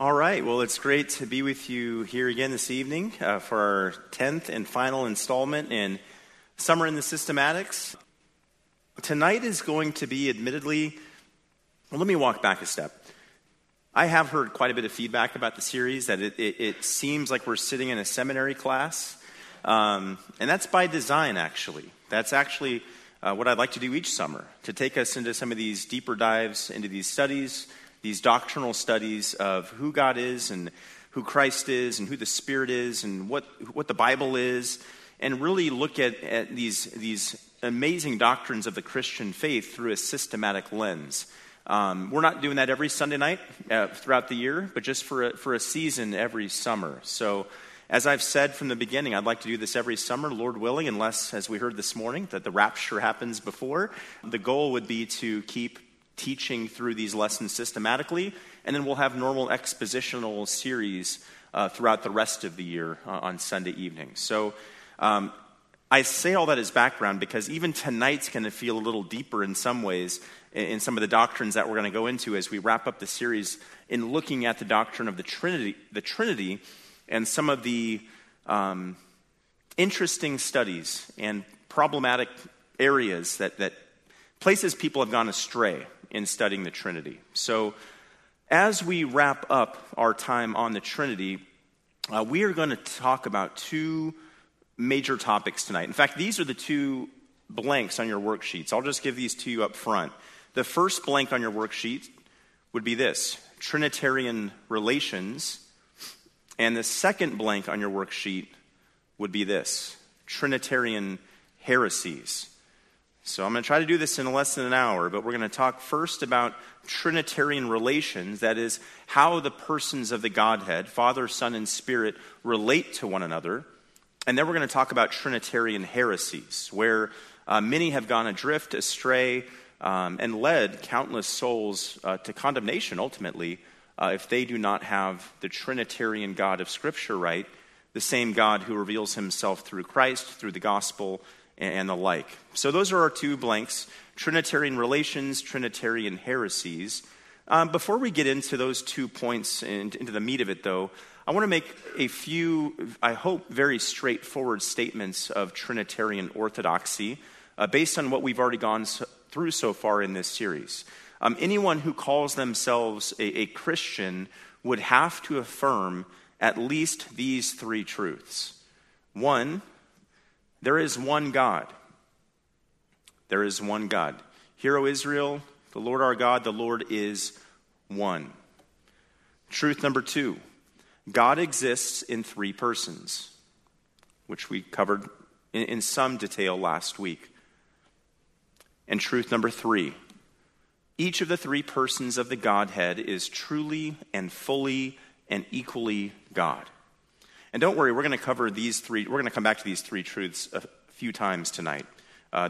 All right, well, it's great to be with you here again this evening for our 10th and final installment in Summer in the Systematics. Tonight is going to be, admittedly, well, let me walk back a step. I have heard quite a bit of feedback about the series, that it seems like we're sitting in a seminary class, and that's by design, actually. That's actually what I'd like to do each summer, to take us into some of these deeper dives, into these studies, these doctrinal studies of who God is and who Christ is and who the Spirit is and what the Bible is, and really look at these amazing doctrines of the Christian faith through a systematic lens. We're not doing that every Sunday night throughout the year, but just for a season every summer. So as I've said from the beginning, I'd like to do this every summer, Lord willing, unless, as we heard this morning, that the rapture happens before. The goal would be to keep teaching through these lessons systematically, and then we'll have normal expositional series throughout the rest of the year on Sunday evenings. So I say all that as background because even tonight's going to feel a little deeper in some ways in some of the doctrines that we're going to go into as we wrap up the series in looking at the doctrine of the Trinity, and some of the interesting studies and problematic areas that places people have gone astray in studying the Trinity. So as we wrap up our time on the Trinity, we are going to talk about two major topics tonight. In fact, these are the two blanks on your worksheets. I'll just give these to you up front. The first blank on your worksheet would be this, Trinitarian relations. And the second blank on your worksheet would be this, Trinitarian heresies. So I'm going to try to do this in less than an hour, but we're going to talk first about Trinitarian relations, that is, how the persons of the Godhead, Father, Son, and Spirit, relate to one another. And then we're going to talk about Trinitarian heresies, where many have gone adrift, astray, and led countless souls to condemnation, ultimately, if they do not have the Trinitarian God of Scripture right, the same God who reveals himself through Christ, through the gospel, and the like. So those are our two blanks, Trinitarian relations, Trinitarian heresies. Before we get into those 2 points and into the meat of it, though, I want to make a few, I hope, very straightforward statements of Trinitarian orthodoxy based on what we've already gone through so far in this series. Anyone who calls themselves a Christian would have to affirm at least these three truths. One, there is one God. There is one God. Hear, O Israel, the Lord our God, the Lord is one. Truth number two, God exists in three persons, which we covered in some detail last week. And truth number three, each of the three persons of the Godhead is truly and fully and equally God. And don't worry, we're going to cover these three. We're going to come back to these three truths a few times tonight.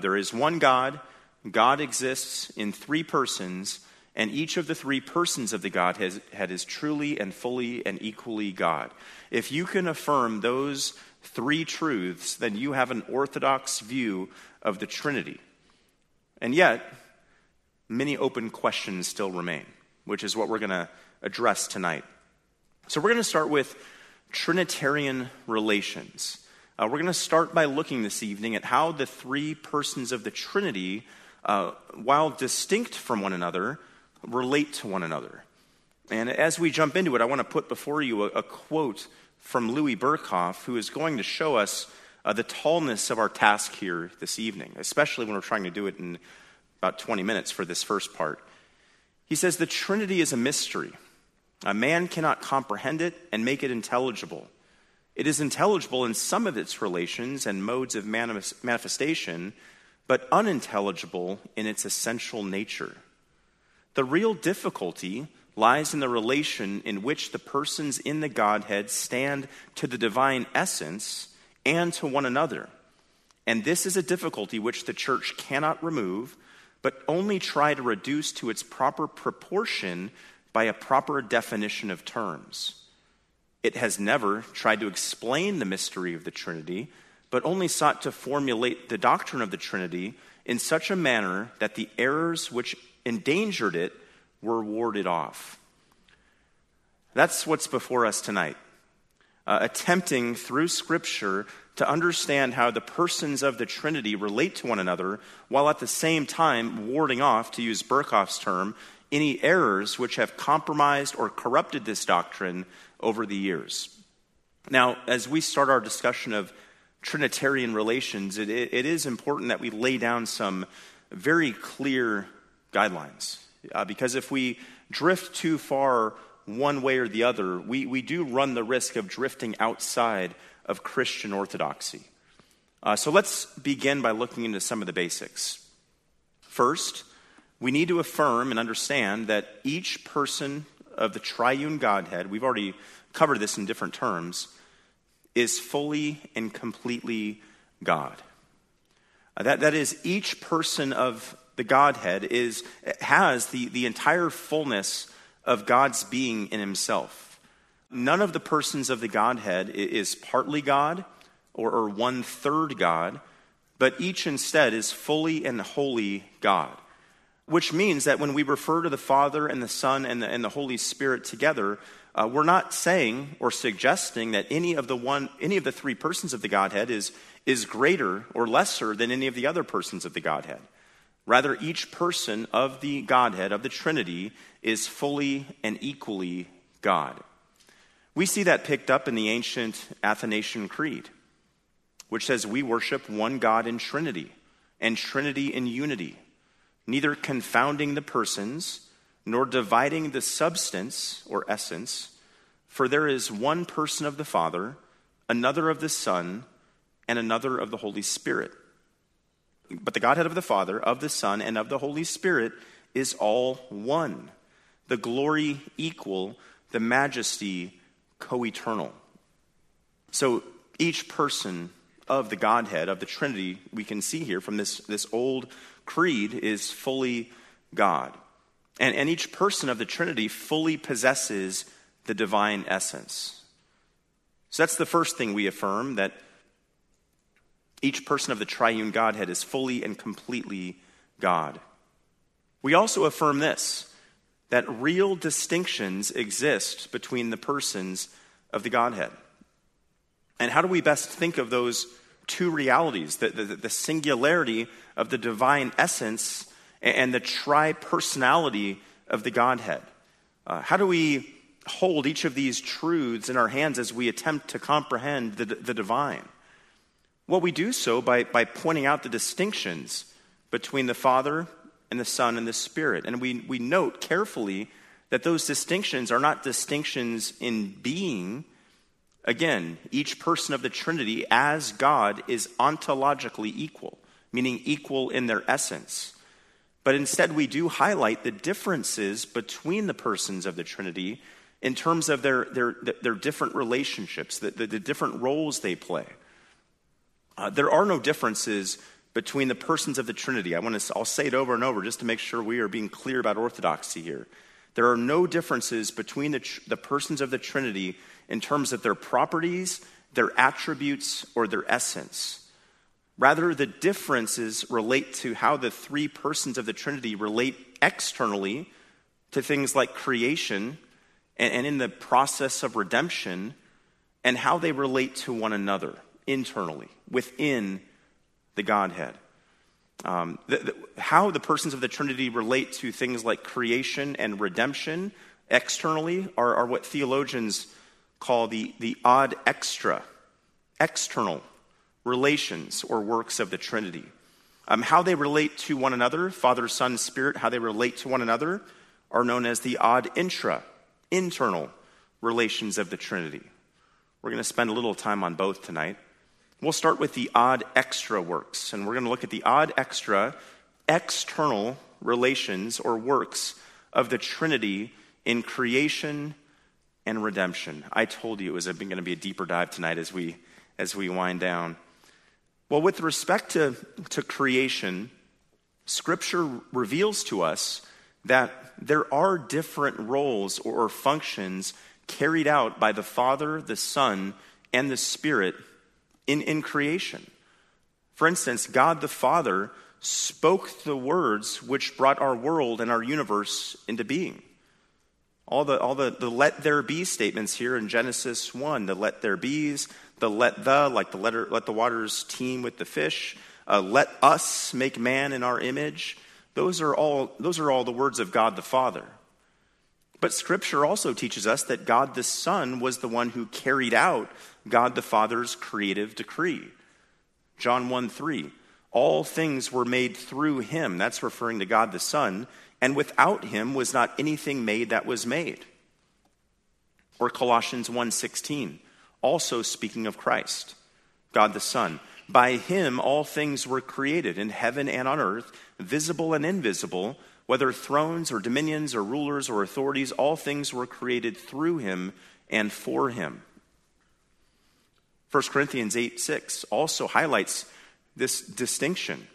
There is one God. God exists in three persons, and each of the three persons of the Godhead is truly and fully and equally God. If you can affirm those three truths, then you have an orthodox view of the Trinity. And yet, many open questions still remain, which is what we're going to address tonight. So we're going to start with Trinitarian relations. We're going to start by looking this evening at how the three persons of the Trinity, while distinct from one another, relate to one another. And as we jump into it, I want to put before you a quote from Louis Berkhof, who is going to show us the tallness of our task here this evening, especially when we're trying to do it in about 20 minutes for this first part. He says, "The Trinity is a mystery. A man cannot comprehend it and make it intelligible. It is intelligible in some of its relations and modes of manifestation, but unintelligible in its essential nature. The real difficulty lies in the relation in which the persons in the Godhead stand to the divine essence and to one another. And this is a difficulty which the church cannot remove, but only try to reduce to its proper proportion by a proper definition of terms. It has never tried to explain the mystery of the Trinity, but only sought to formulate the doctrine of the Trinity in such a manner that the errors which endangered it were warded off." That's what's before us tonight. Attempting through Scripture to understand how the persons of the Trinity relate to one another, while at the same time warding off, to use Berkhof's term, any errors which have compromised or corrupted this doctrine over the years. Now, as we start our discussion of Trinitarian relations, it is important that we lay down some very clear guidelines, because if we drift too far one way or the other, we do run the risk of drifting outside of Christian orthodoxy. So let's begin by looking into some of the basics. First, we need to affirm and understand that each person of the triune Godhead, we've already covered this in different terms, is fully and completely God. That is, each person of the Godhead has the entire fullness of God's being in himself. None of the persons of the Godhead is partly God or one-third God, but each instead is fully and wholly God, which means that when we refer to the Father and the Son and the Holy Spirit together, we're not saying or suggesting that any of the three persons of the Godhead is greater or lesser than any of the other persons of the Godhead. Rather, each person of the Godhead, of the Trinity, is fully and equally God. We see that picked up in the ancient Athanasian Creed, which says we worship one God in Trinity, and Trinity in unity, neither confounding the persons nor dividing the substance or essence, for there is one person of the Father, another of the Son, and another of the Holy Spirit. But the Godhead of the Father, of the Son, and of the Holy Spirit is all one, the glory equal, the majesty co-eternal. So each person of the Godhead, of the Trinity, we can see here from this old creed, is fully God. And each person of the Trinity fully possesses the divine essence. So that's the first thing we affirm, that each person of the triune Godhead is fully and completely God. We also affirm this, that real distinctions exist between the persons of the Godhead. And how do we best think of those two realities, the singularity of the divine essence and the tri-personality of the Godhead? How do we hold each of these truths in our hands as we attempt to comprehend the divine? Well, we do so by pointing out the distinctions between the Father and the Son and the Spirit. And we note carefully that those distinctions are not distinctions in being. Again, each person of the Trinity as God is ontologically equal, meaning equal in their essence. But instead, we do highlight the differences between the persons of the Trinity in terms of their different relationships, the different roles they play. There are no differences between the persons of the Trinity. I'll say it over and over just to make sure we are being clear about orthodoxy here. There are no differences between the persons of the Trinity in terms of their properties, their attributes, or their essence. Rather, the differences relate to how the three persons of the Trinity relate externally to things like creation and in the process of redemption, and how they relate to one another internally, within the Godhead. How the persons of the Trinity relate to things like creation and redemption externally are what theologians call the ad extra, external relations or works of the Trinity. How they relate to one another, Father, Son, Spirit, how they relate to one another are known as the ad intra, internal relations of the Trinity. We're going to spend a little time on both tonight. We'll start with the ad extra works, and we're going to look at the ad extra, external relations or works of the Trinity in creation and redemption. I told you it was going to be a deeper dive tonight as we wind down. Well, with respect to creation, Scripture reveals to us that there are different roles or functions carried out by the Father, the Son, and the Spirit in creation. For instance, God the Father spoke the words which brought our world and our universe into being. All the let there be statements here in Genesis 1, the let there be's, the let the, like the let the waters teem with the fish, let us make man in our image. Those are all the words of God the Father. But Scripture also teaches us that God the Son was the one who carried out God the Father's creative decree. John 1:3, all things were made through him. That's referring to God the Son. And without him was not anything made that was made. Or Colossians 1:16, also speaking of Christ, God the Son. By him all things were created in heaven and on earth, visible and invisible, whether thrones or dominions or rulers or authorities, all things were created through him and for him. 1 Corinthians 8:6 also highlights this distinction.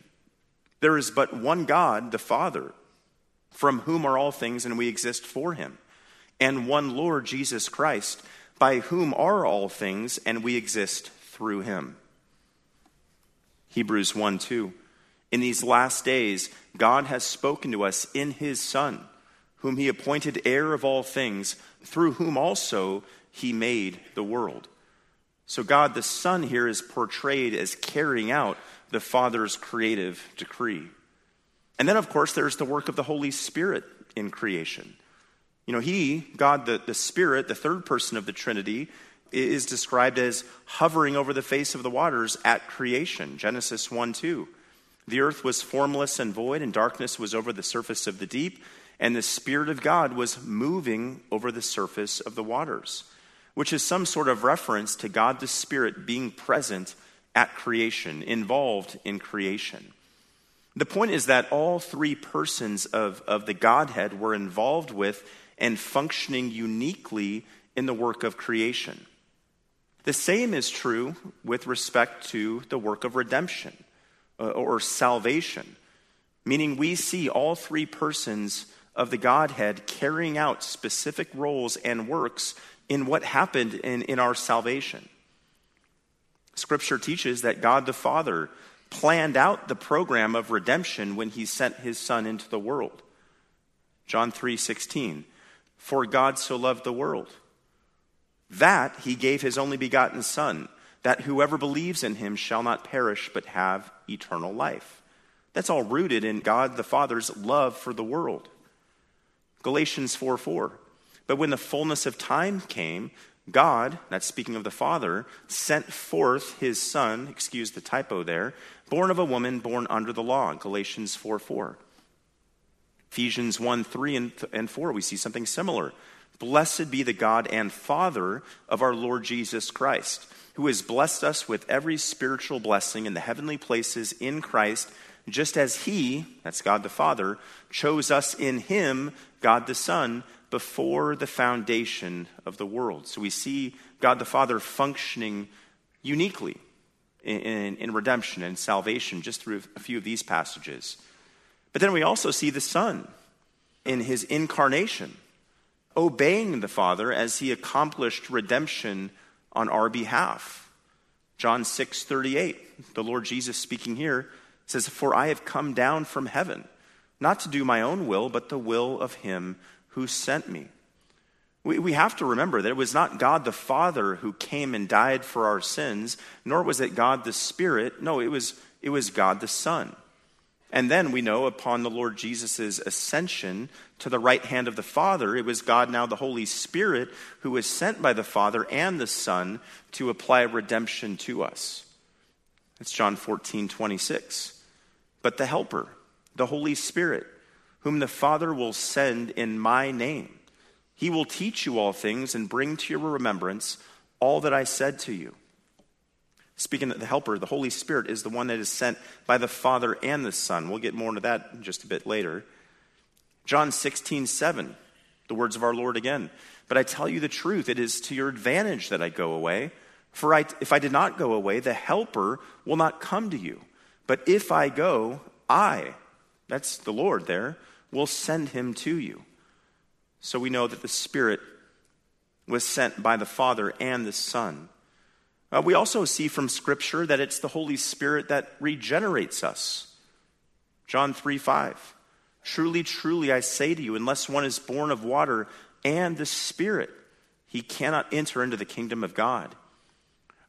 There is but one God, the Father, from whom are all things, and we exist for him, and one Lord, Jesus Christ, by whom are all things, and we exist through him. Hebrews 1:2, in these last days, God has spoken to us in his Son, whom he appointed heir of all things, through whom also he made the world. So God the Son here is portrayed as carrying out the Father's creative decree. And then, of course, there's the work of the Holy Spirit in creation. You know, he, God, the Spirit, the third person of the Trinity, is described as hovering over the face of the waters at creation. Genesis 1:2. The earth was formless and void, and darkness was over the surface of the deep, and the Spirit of God was moving over the surface of the waters, which is some sort of reference to God the Spirit being present at creation, involved in creation. The point is that all three persons of the Godhead were involved with and functioning uniquely in the work of creation. The same is true with respect to the work of redemption or salvation, meaning we see all three persons of the Godhead carrying out specific roles and works in what happened in our salvation. Scripture teaches that God the Father planned out the program of redemption when he sent his Son into the world. John 3:16, for God so loved the world, that he gave his only begotten Son, that whoever believes in him shall not perish but have eternal life. That's all rooted in God the Father's love for the world. Galatians 4:4, but when the fullness of time came, God, that's speaking of the Father, sent forth his Son, excuse the typo there, born of a woman, born under the law, Galatians 4:4. Ephesians 1:3 and 4, we see something similar. Blessed be the God and Father of our Lord Jesus Christ, who has blessed us with every spiritual blessing in the heavenly places in Christ, just as he, that's God the Father, chose us in him, God the Son, before the foundation of the world. So we see God the Father functioning uniquely in redemption and salvation just through a few of these passages. But then we also see the Son in his incarnation, obeying the Father as he accomplished redemption on our behalf. John 6:38, the Lord Jesus speaking here, says, for I have come down from heaven, not to do my own will, but the will of him who sent me. We have to remember that it was not God the Father who came and died for our sins, nor was it God the Spirit. No, it was God the Son. And then we know upon the Lord Jesus' ascension to the right hand of the Father, it was God now the Holy Spirit who was sent by the Father and the Son to apply redemption to us. That's John 14:26. But the Helper, the Holy Spirit, whom the Father will send in my name. He will teach you all things and bring to your remembrance all that I said to you. Speaking of the Helper, the Holy Spirit is the one that is sent by the Father and the Son. We'll get more into that just a bit later. John 16:7, the words of our Lord again. But I tell you the truth, it is to your advantage that I go away. For if I did not go away, the Helper will not come to you. But if I go, I, that's the Lord there, we'll send him to you. So we know that the Spirit was sent by the Father and the Son. We also see from Scripture that it's the Holy Spirit that regenerates us. John 3:5, truly, truly, I say to you, unless one is born of water and the Spirit, he cannot enter into the kingdom of God.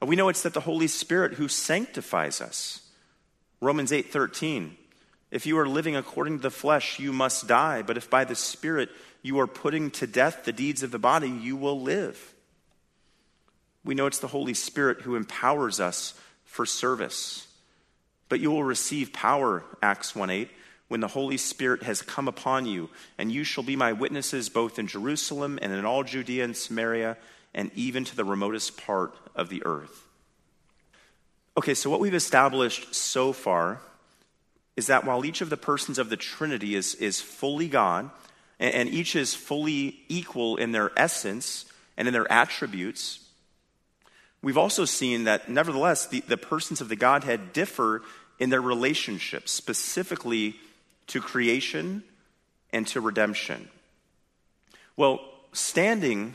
We know it's that the Holy Spirit who sanctifies us. Romans 8:13. If you are living according to the flesh, you must die. But if by the Spirit you are putting to death the deeds of the body, you will live. We know it's the Holy Spirit who empowers us for service. But you will receive power, Acts 1:8, when the Holy Spirit has come upon you, and you shall be my witnesses both in Jerusalem and in all Judea and Samaria, and even to the remotest part of the earth. Okay, so what we've established so far is that while each of the persons of the Trinity is fully God, and each is fully equal in their essence and in their attributes, we've also seen that, nevertheless, the persons of the Godhead differ in their relationship, specifically to creation and to redemption. Well, standing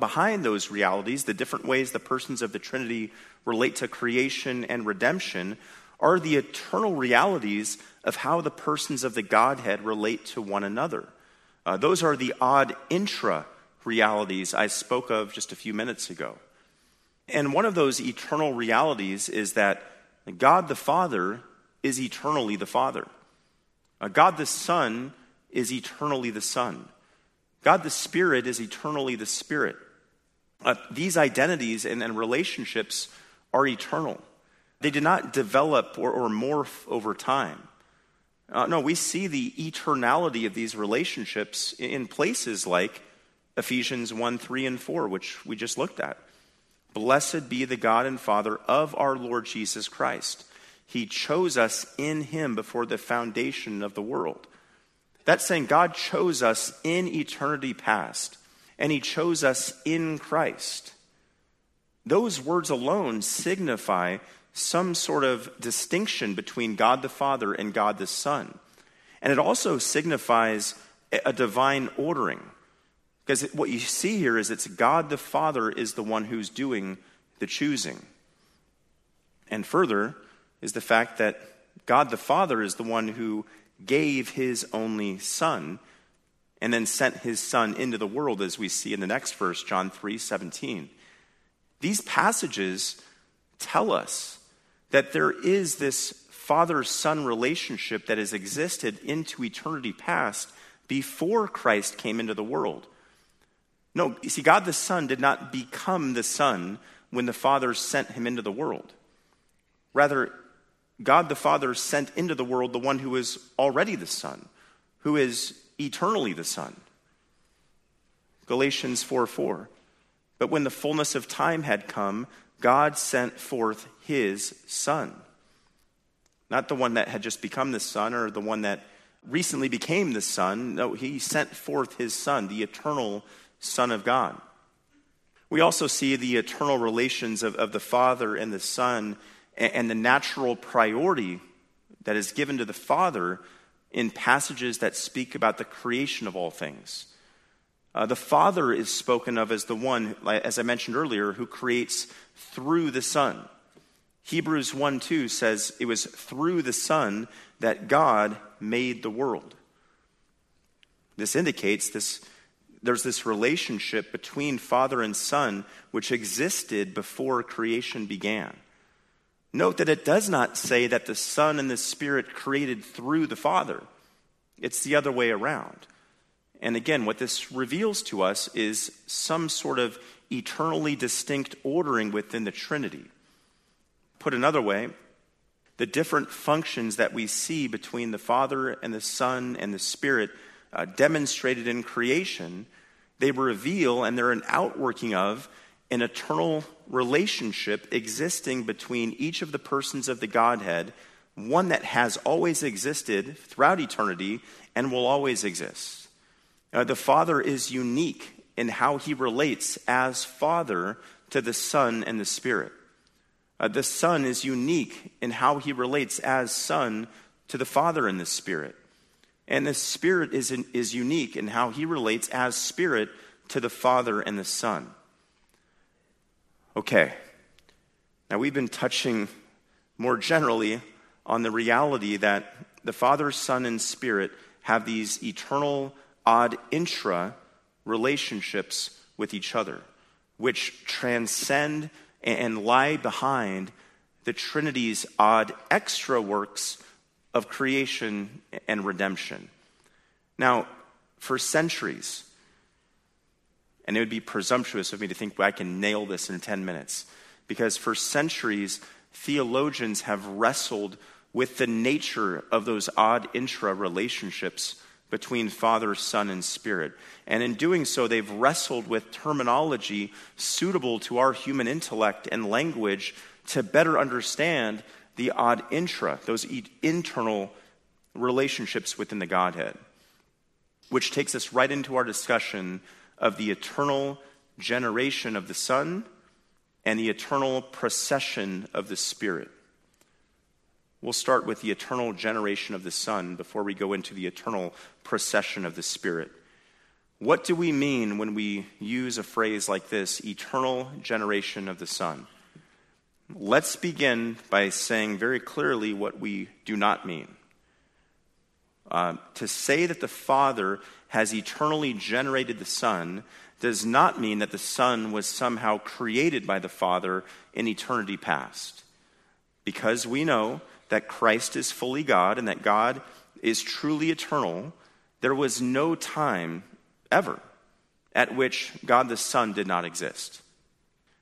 behind those realities, the different ways the persons of the Trinity relate to creation and redemption, are the eternal realities of how the persons of the Godhead relate to one another. Those are the odd intra-realities I spoke of just a few minutes ago. And one of those eternal realities is that God the Father is eternally the Father. God the Son is eternally the Son. God the Spirit is eternally the Spirit. These identities and relationships are eternal. They did not develop or morph over time. No, we see the eternality of these relationships in places like Ephesians 1, 3, and 4, which we just looked at. Blessed be the God and Father of our Lord Jesus Christ. He chose us in him before the foundation of the world. That's saying God chose us in eternity past, and he chose us in Christ. Those words alone signify some sort of distinction between God the Father and God the Son. And it also signifies a divine ordering. Because what you see here is it's God the Father is the one who's doing the choosing. And further is the fact that God the Father is the one who gave his only Son and then sent his Son into the world, as we see in the next verse, John 3:17. These passages tell us that there is this Father-Son relationship that has existed into eternity past before Christ came into the world. No, you see, God the Son did not become the Son when the Father sent him into the world. Rather, God the Father sent into the world the one who is already the Son, who is eternally the Son. Galatians 4:4. But when the fullness of time had come, God sent forth his Son. Not the one that had just become the Son or the one that recently became the Son. No, he sent forth his Son, the eternal Son of God. We also see the eternal relations of the Father and the Son and the natural priority that is given to the Father in passages that speak about the creation of all things. The Father is spoken of as the one, as I mentioned earlier, who creates through the Son. Hebrews 1:2 says it was through the Son that God made the world. This indicates there's this relationship between Father and Son which existed before creation began. Note that it does not say that the Son and the Spirit created through the Father. It's the other way around. And again, what this reveals to us is some sort of eternally distinct ordering within the Trinity. Put another way, the different functions that we see between the Father and the Son and the Spirit demonstrated in creation, they reveal and they're an outworking of an eternal relationship existing between each of the persons of the Godhead, one that has always existed throughout eternity and will always exist. The Father is unique in how he relates as Father to the Son and the Spirit. The Son is unique in how he relates as Son to the Father and the Spirit. And the Spirit is unique in how he relates as Spirit to the Father and the Son. Okay, now we've been touching more generally on the reality that the Father, Son, and Spirit have these eternal, odd intra relationships with each other, which transcend and lie behind the Trinity's odd extra works of creation and redemption. Now, for centuries, and it would be presumptuous of me to think I can nail this in 10 minutes, because for centuries, theologians have wrestled with the nature of those odd intra-relationships between Father, Son, and Spirit. And in doing so, they've wrestled with terminology suitable to our human intellect and language to better understand the odd intra, those internal relationships within the Godhead. Which takes us right into our discussion of the eternal generation of the Son and the eternal procession of the Spirit. We'll start with the eternal generation of the Son before we go into the eternal procession of the Spirit. What do we mean when we use a phrase like this, eternal generation of the Son? Let's begin by saying very clearly what we do not mean. To say that the Father has eternally generated the Son does not mean that the Son was somehow created by the Father in eternity past. Because we know that Christ is fully God and that God is truly eternal, there was no time ever at which God the Son did not exist.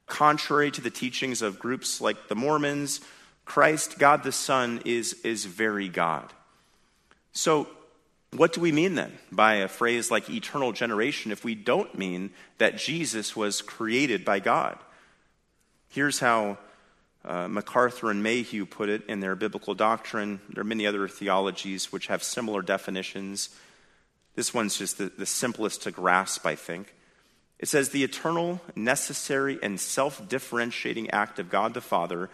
Contrary to the teachings of groups like the Mormons, Christ, God the Son, is very God. So what do we mean then by a phrase like eternal generation if we don't mean that Jesus was created by God? Here's how MacArthur and Mayhew put it in their biblical doctrine. There are many other theologies which have similar definitions. This one's just the simplest to grasp, I think. It says, the eternal, necessary, and self-differentiating act of God the Father,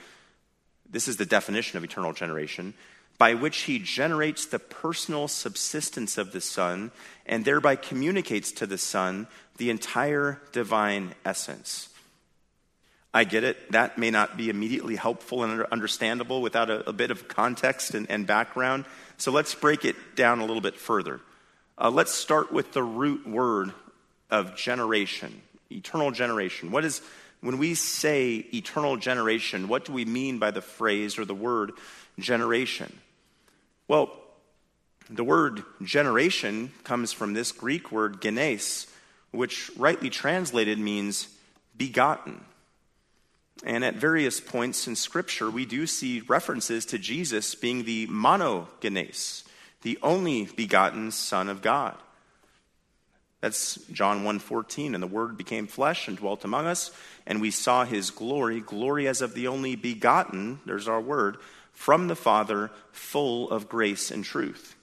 this is the definition of eternal generation, by which he generates the personal subsistence of the Son and thereby communicates to the Son the entire divine essence. I get it. That may not be immediately helpful and understandable without a bit of context and background. So let's break it down a little bit further. Let's start with the root word of generation, eternal generation. When we say eternal generation, what do we mean by the phrase or the word generation? Well, the word generation comes from this Greek word genes, which rightly translated means begotten. And at various points in Scripture, we do see references to Jesus being the monogenes, the only begotten Son of God. That's John 1:14, and the Word became flesh and dwelt among us, and we saw his glory, glory as of the only begotten, there's our word, from the Father, full of grace and truth.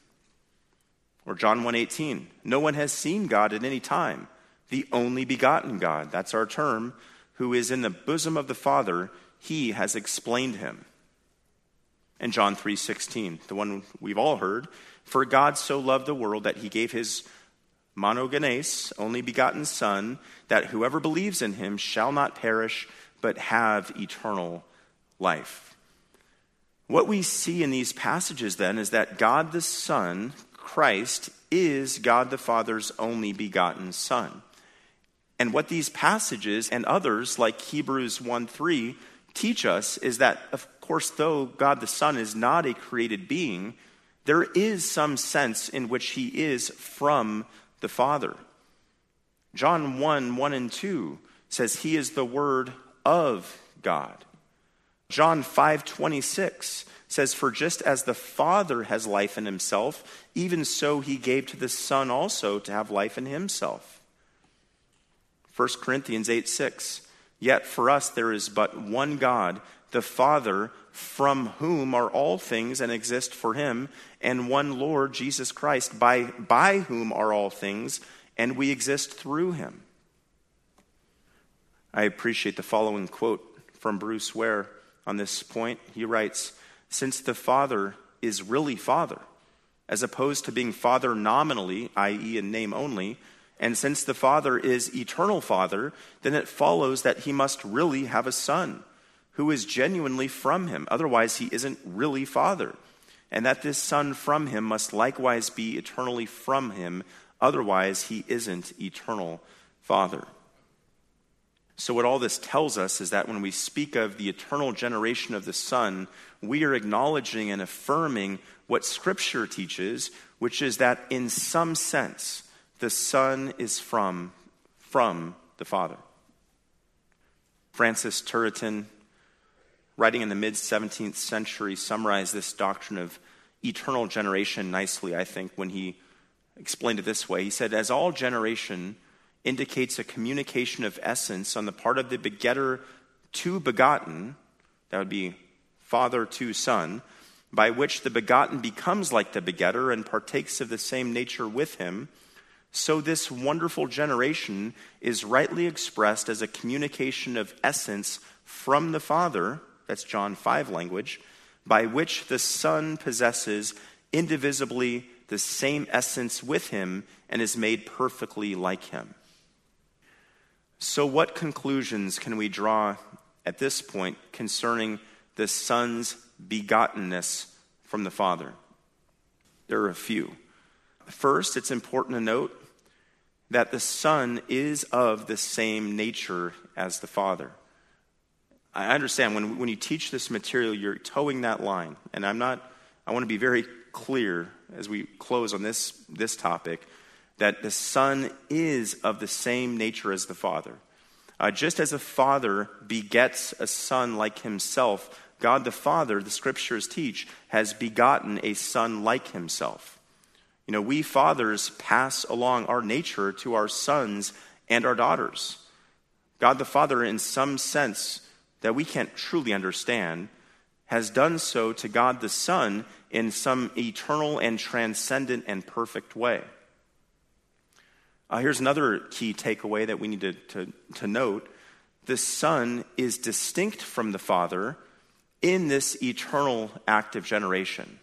Or John 1:18, no one has seen God at any time, the only begotten God, that's our term, who is in the bosom of the Father, he has explained him. And John 3:16, the one we've all heard, for God so loved the world that he gave his monogenes, only begotten Son, that whoever believes in him shall not perish, but have eternal life. What we see in these passages then is that God the Son, Christ, is God the Father's only begotten Son. And what these passages and others, like Hebrews 1:3, teach us is that, of course, though God the Son is not a created being, there is some sense in which he is from the Father. John 1:1 and 2 says he is the Word of God. John 5:26 says, for just as the Father has life in himself, even so he gave to the Son also to have life in himself. 1 Corinthians 8:6, yet for us there is but one God, the Father, from whom are all things and exist for him, and one Lord, Jesus Christ, by whom are all things, and we exist through him. I appreciate the following quote from Bruce Ware on this point. He writes, since the Father is really Father, as opposed to being Father nominally, i.e. in name only, and since the Father is eternal Father, then it follows that he must really have a Son who is genuinely from him. Otherwise, he isn't really Father. And that this Son from him must likewise be eternally from him, Otherwise, he isn't eternal Father. So what all this tells us is that when we speak of the eternal generation of the Son, we are acknowledging and affirming what Scripture teaches, which is that in some sense, the Son is from the Father. Francis Turretin, writing in the mid-17th century, summarized this doctrine of eternal generation nicely, I think, when he explained it this way. He said, as all generation indicates a communication of essence on the part of the begetter to begotten, that would be father to son, by which the begotten becomes like the begetter and partakes of the same nature with him, so this wonderful generation is rightly expressed as a communication of essence from the Father, that's John 5 language, by which the Son possesses indivisibly the same essence with him and is made perfectly like him. So what conclusions can we draw at this point concerning the Son's begottenness from the Father? There are a few. First, it's important to note that the Son is of the same nature as the Father. I understand when you teach this material, you're towing that line, and I want to be very clear as we close on this topic, that the Son is of the same nature as the Father. Just as a father begets a son like himself, God the Father, the Scriptures teach, has begotten a son like himself. You know, we fathers pass along our nature to our sons and our daughters. God the Father, in some sense that we can't truly understand, has done so to God the Son in some eternal and transcendent and perfect way. Here's another key takeaway that we need to note. The Son is distinct from the Father in this eternal act of generation.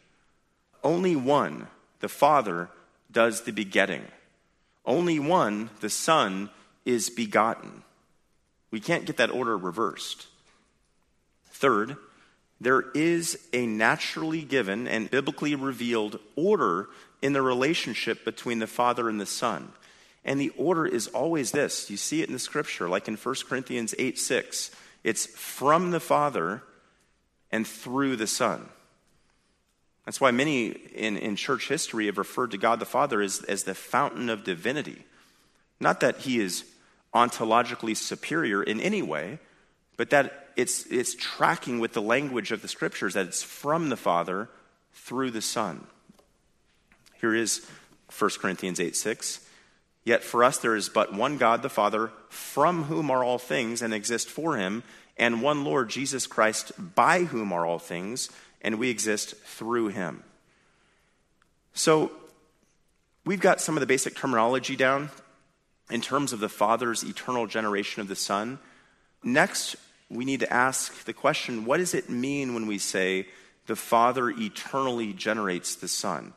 Only one, the Father, does the begetting. Only one, the Son, is begotten. We can't get that order reversed. Third, there is a naturally given and biblically revealed order in the relationship between the Father and the Son. And the order is always this. You see it in the Scripture, like in 1 Corinthians 8:6. It's from the Father and through the Son. That's why many in church history have referred to God the Father as the fountain of divinity. Not that he is ontologically superior in any way, but that it's tracking with the language of the Scriptures, that it's from the Father through the Son. Here is 1 Corinthians 8:6. Yet for us there is but one God, the Father, from whom are all things and exist for him, and one Lord, Jesus Christ, by whom are all things, and we exist through him. So we've got some of the basic terminology down in terms of the Father's eternal generation of the Son. Next, we need to ask the question, what does it mean when we say the Father eternally generates the Son?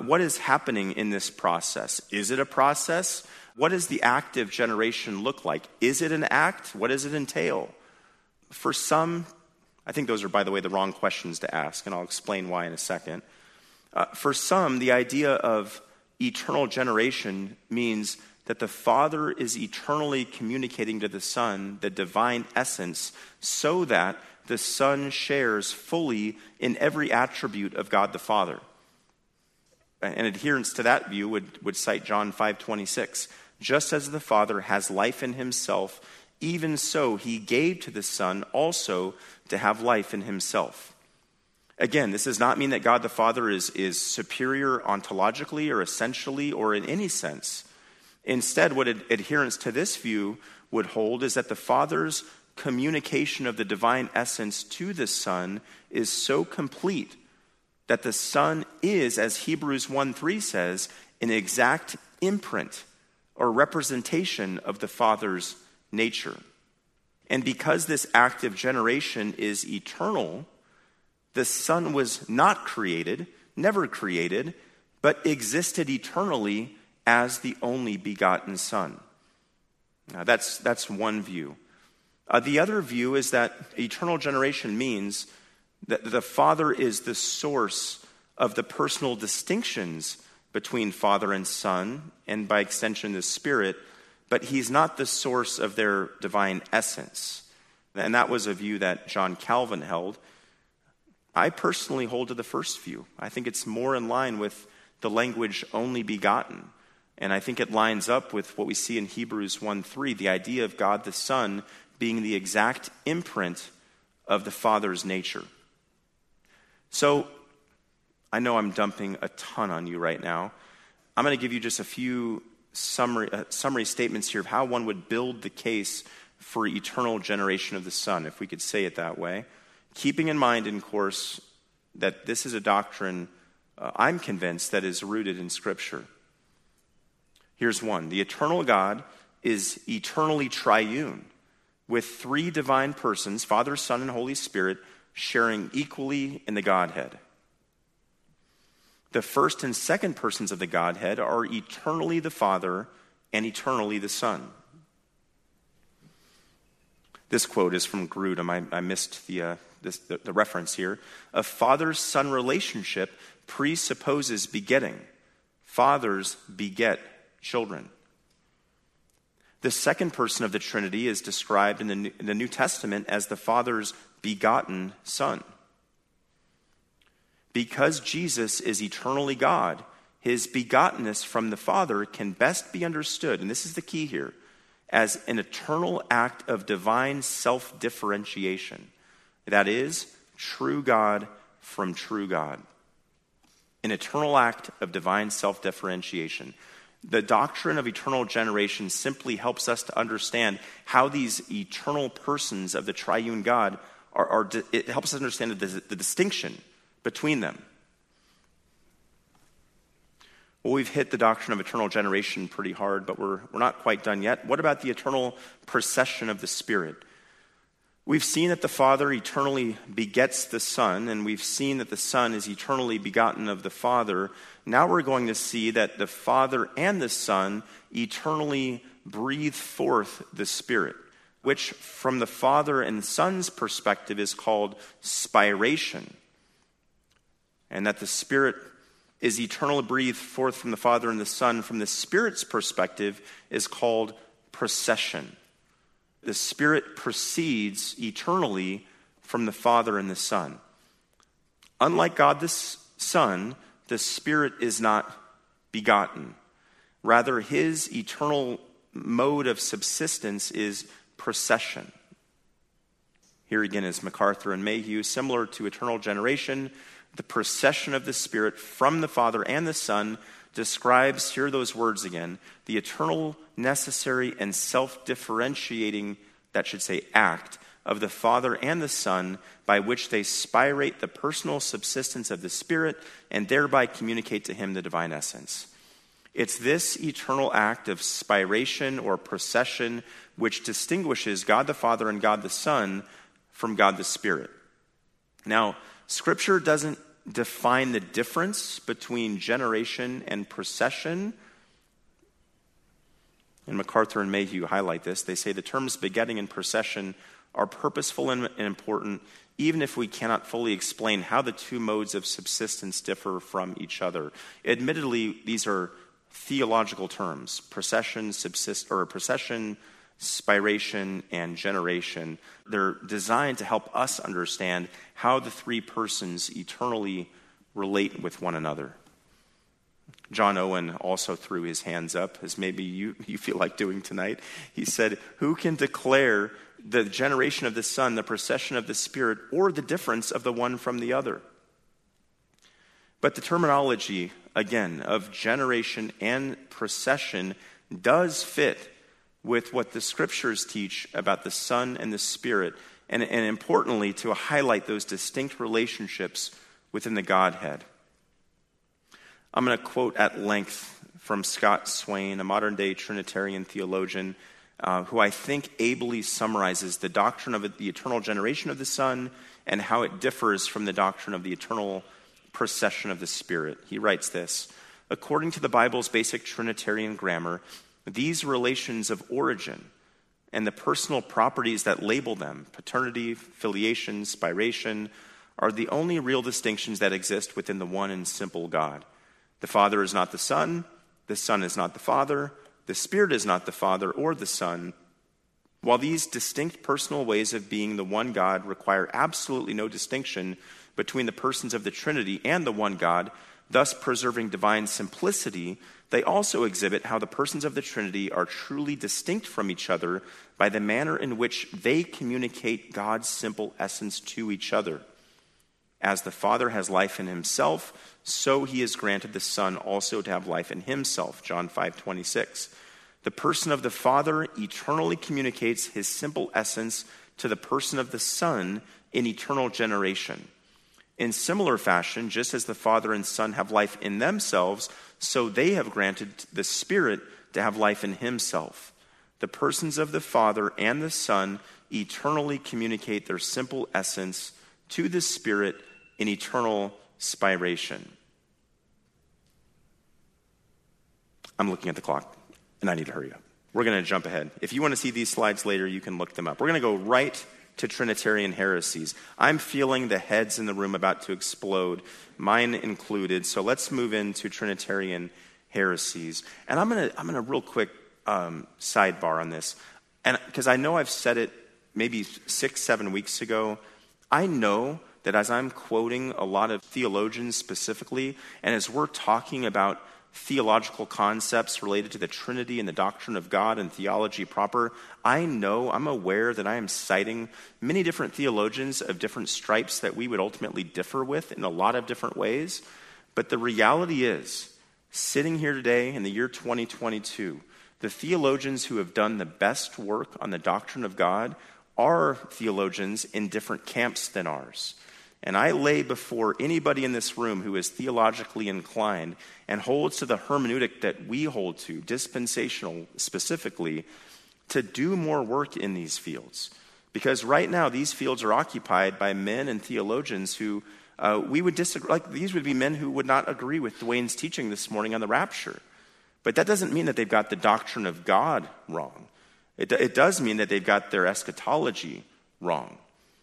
What is happening in this process? Is it a process? What does the act of generation look like? Is it an act? What does it entail? For some, I think those are, by the way, the wrong questions to ask, and I'll explain why in a second. For some, the idea of eternal generation means that the Father is eternally communicating to the Son the divine essence so that the Son shares fully in every attribute of God the Father. An adherence to that view would cite John 5:26. Just as the Father has life in himself, even so he gave to the Son also to have life in himself. Again, this does not mean that God the Father is superior ontologically or essentially or in any sense. Instead, what adherence to this view would hold is that the Father's communication of the divine essence to the Son is so complete that the Son is, as Hebrews 1:3 says, an exact imprint or representation of the Father's nature. And because this act of generation is eternal, the Son was not created, never created, but existed eternally as the only begotten Son. Now that's one view. The other view is that eternal generation means that the Father is the source of the personal distinctions between Father and Son, and by extension the Spirit, but he's not the source of their divine essence. And that was a view that John Calvin held. I personally hold to the first view. I think it's more in line with the language only begotten. And I think it lines up with what we see in Hebrews 1:3, the idea of God the Son being the exact imprint of the Father's nature. So, I know I'm dumping a ton on you right now. I'm going to give you just a few summary statements here of how one would build the case for eternal generation of the Son, if we could say it that way. Keeping in mind, in course, that this is a doctrine I'm convinced that is rooted in Scripture. Here's one. The eternal God is eternally triune, with three divine persons, Father, Son, and Holy Spirit, sharing equally in the Godhead. The first and second persons of the Godhead are eternally the Father and eternally the Son. This quote is from Grudem. I missed the reference here. A father-son relationship presupposes begetting. Fathers beget children. The second person of the Trinity is described in the New Testament as the Father's begotten Son. Because Jesus is eternally God, his begottenness from the Father can best be understood, and this is the key here, as an eternal act of divine self-differentiation. That is, true God from true God. An eternal act of divine self-differentiation. The doctrine of eternal generation simply helps us to understand how these eternal persons of the triune God are it helps us understand the distinction between them. Well, we've hit the doctrine of eternal generation pretty hard, but we're not quite done yet. What about the eternal procession of the Spirit? We've seen that the Father eternally begets the Son, and we've seen that the Son is eternally begotten of the Father. Now we're going to see that the Father and the Son eternally breathe forth the Spirit, which from the Father and Son's perspective is called spiration. And that the Spirit is eternally breathed forth from the Father and the Son, from the Spirit's perspective, is called procession. The Spirit proceeds eternally from the Father and the Son. Unlike God the Son, the Spirit is not begotten. Rather, his eternal mode of subsistence is procession. Here again is MacArthur and Mayhew, similar to eternal generation. The procession of the Spirit from the Father and the Son describes, hear those words again, the eternal, necessary, and self-differentiating, that should say act, of the Father and the Son by which they spirate the personal subsistence of the Spirit and thereby communicate to him the divine essence. It's this eternal act of spiration or procession which distinguishes God the Father and God the Son from God the Spirit. Now, Scripture doesn't define the difference between generation and procession. And MacArthur and Mayhew highlight this. They say the terms begetting and procession are purposeful and important, even if we cannot fully explain how the two modes of subsistence differ from each other. Admittedly, these are theological terms: procession, spiration, and generation. They're designed to help us understand how the three persons eternally relate with one another. John Owen also threw his hands up, as maybe you feel like doing tonight. He said, "Who can declare the generation of the Son, the procession of the Spirit, or the difference of the one from the other?" But the terminology, again, of generation and procession does fit with what the Scriptures teach about the Son and the Spirit, and importantly, to highlight those distinct relationships within the Godhead. I'm going to quote at length from Scott Swain, a modern-day Trinitarian theologian, who I think ably summarizes the doctrine of the eternal generation of the Son and how it differs from the doctrine of the eternal procession of the Spirit. He writes this: "According to the Bible's basic Trinitarian grammar, these relations of origin and the personal properties that label them, paternity, filiation, spiration, are the only real distinctions that exist within the one and simple God. The Father is not the Son is not the Father, the Spirit is not the Father or the Son. While these distinct personal ways of being the one God require absolutely no distinction between the persons of the Trinity and the one God, thus preserving divine simplicity, they also exhibit how the persons of the Trinity are truly distinct from each other by the manner in which they communicate God's simple essence to each other. As the Father has life in himself, so he has granted the Son also to have life in himself, John 5:26. The person of the Father eternally communicates his simple essence to the person of the Son in eternal generation. In similar fashion, just as the Father and Son have life in themselves, so they have granted the Spirit to have life in himself. The persons of the Father and the Son eternally communicate their simple essence to the Spirit in eternal spiration. I'm looking at the clock, and I need to hurry up. We're going to jump ahead. If you want to see these slides later, you can look them up. We're going to go right to Trinitarian heresies. I'm feeling the heads in the room about to explode, mine included. So let's move into Trinitarian heresies. And I'm gonna real quick sidebar on this, and because I know I've said it maybe 6-7 weeks ago. I know that as I'm quoting a lot of theologians specifically, and as we're talking about theological concepts related to the Trinity and the doctrine of God and theology proper, I'm aware that I am citing many different theologians of different stripes that we would ultimately differ with in a lot of different ways. But the reality is, sitting here today in the year 2022, the theologians who have done the best work on the doctrine of God are theologians in different camps than ours. And I lay before anybody in this room who is theologically inclined and holds to the hermeneutic that we hold to, dispensational specifically, to do more work in these fields. Because right now, these fields are occupied by men and theologians who we would disagree, like these would be men who would not agree with Dwayne's teaching this morning on the rapture. But that doesn't mean that they've got the doctrine of God wrong. It does mean that they've got their eschatology wrong.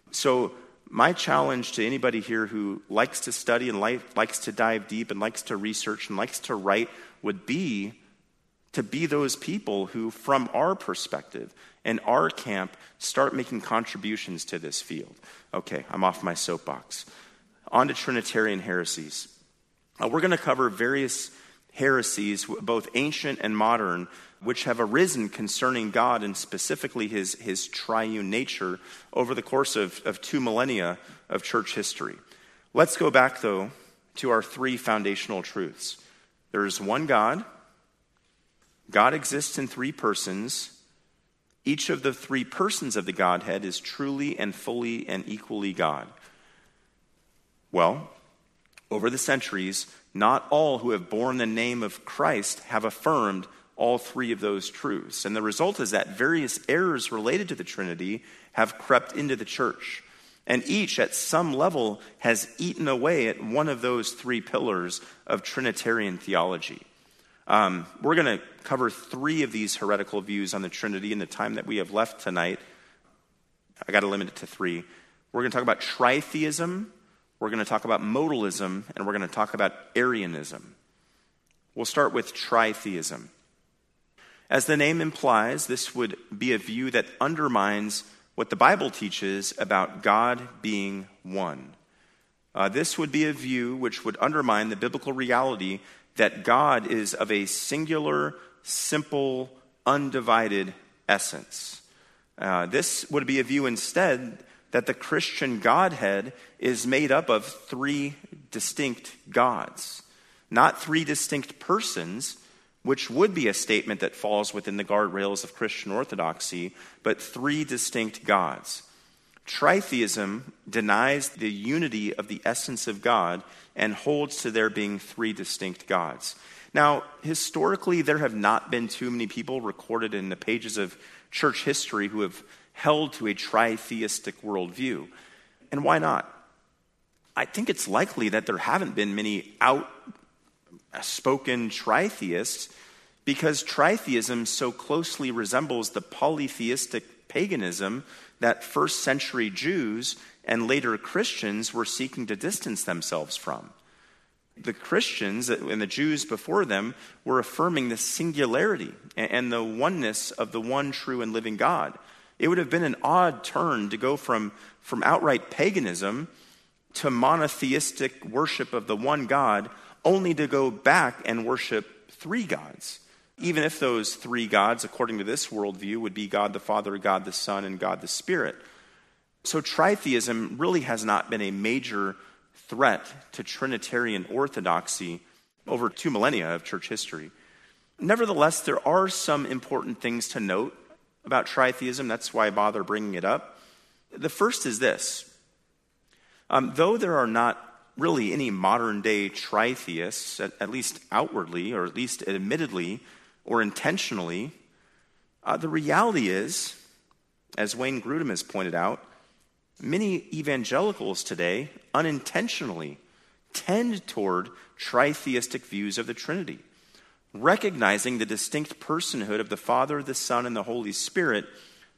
So my challenge to anybody here who likes to study and likes to dive deep and likes to research and likes to write would be to be those people who, from our perspective and our camp, start making contributions to this field. Okay, I'm off my soapbox. On to Trinitarian heresies. We're going to cover various heresies, both ancient and modern, which have arisen concerning God and specifically his triune nature over the course of 2 millennia of church history. Let's go back, though, to our 3 foundational truths. There is one God. God exists in 3 persons. Each of the 3 persons of the Godhead is truly and fully and equally God. Well, over the centuries, not all who have borne the name of Christ have affirmed all 3 of those truths. And the result is that various errors related to the Trinity have crept into the church. And each, at some level, has eaten away at one of those 3 pillars of Trinitarian theology. We're going to cover 3 of these heretical views on the Trinity in the time that we have left tonight. I got to limit it to 3. We're going to talk about tritheism. We're going to talk about modalism, and we're going to talk about Arianism. We'll start with tritheism. As the name implies, this would be a view that undermines what the Bible teaches about God being one. This would be a view which would undermine the biblical reality that God is of a singular, simple, undivided essence. This would be a view instead that the Christian Godhead is made up of 3 distinct gods, not 3 distinct persons, which would be a statement that falls within the guardrails of Christian orthodoxy, but 3 distinct gods. Tritheism denies the unity of the essence of God and holds to there being 3 distinct gods. Now, historically, there have not been too many people recorded in the pages of church history who have held to a tritheistic worldview. And why not? I think it's likely that there haven't been many outspoken tritheists because tritheism so closely resembles the polytheistic paganism that first century Jews and later Christians were seeking to distance themselves from. The Christians and the Jews before them were affirming the singularity and the oneness of the one true and living God. It would have been an odd turn to go from outright paganism to monotheistic worship of the one God, only to go back and worship three gods, even if those three gods, according to this worldview, would be God the Father, God the Son, and God the Spirit. So tritheism really has not been a major threat to Trinitarian orthodoxy over 2 millennia of church history. Nevertheless, there are some important things to note about tritheism. That's why I bother bringing it up. The first is this. Though there are not really any modern-day tritheists, at least outwardly, or at least admittedly, or intentionally, the reality is, as Wayne Grudem has pointed out, many evangelicals today unintentionally tend toward tritheistic views of the Trinity, recognizing the distinct personhood of the Father, the Son, and the Holy Spirit,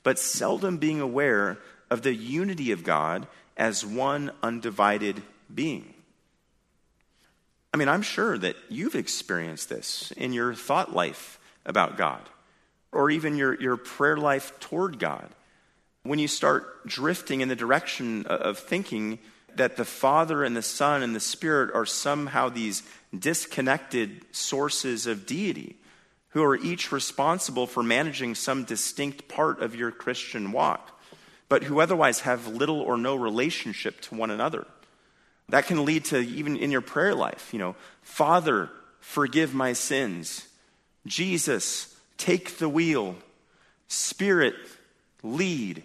but seldom being aware of the unity of God as one undivided being. I mean, I'm sure that you've experienced this in your thought life about God, or even your prayer life toward God. When you start drifting in the direction of thinking that the Father and the Son and the Spirit are somehow these disconnected sources of deity who are each responsible for managing some distinct part of your Christian walk, but who otherwise have little or no relationship to one another. That can lead to, even in your prayer life, Father, forgive my sins. Jesus, take the wheel. Spirit, lead.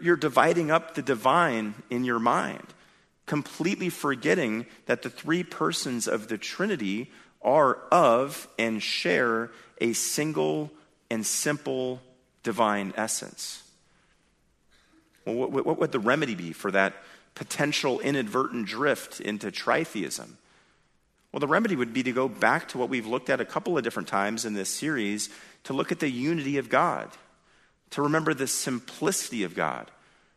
You're dividing up the divine in your mind, completely forgetting that the three persons of the Trinity are of and share a single and simple divine essence. Well, what would the remedy be for that potential inadvertent drift into tritheism? Well, the remedy would be to go back to what we've looked at a couple of different times in this series, to look at the unity of God, to remember the simplicity of God,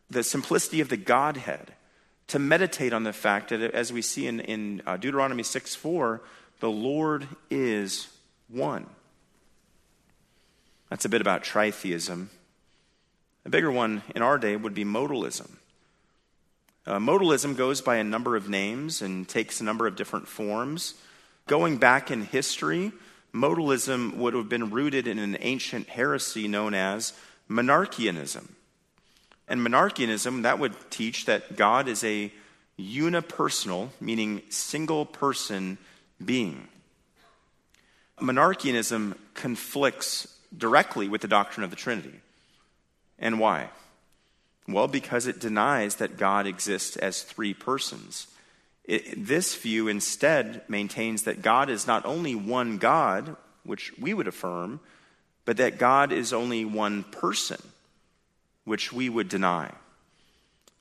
the simplicity of the Godhead, to meditate on the fact that, as we see in Deuteronomy 6:4, the Lord is one. That's a bit about tritheism. A bigger one in our day would be modalism. Modalism goes by a number of names and takes a number of different forms. Going back in history, modalism would have been rooted in an ancient heresy known as monarchianism. And monarchianism, that would teach that God is a unipersonal, meaning single person, being. Monarchianism conflicts directly with the doctrine of the Trinity. And why? Well, because it denies that God exists as three persons. This view instead maintains that God is not only one God, which we would affirm, but that God is only one person, which we would deny.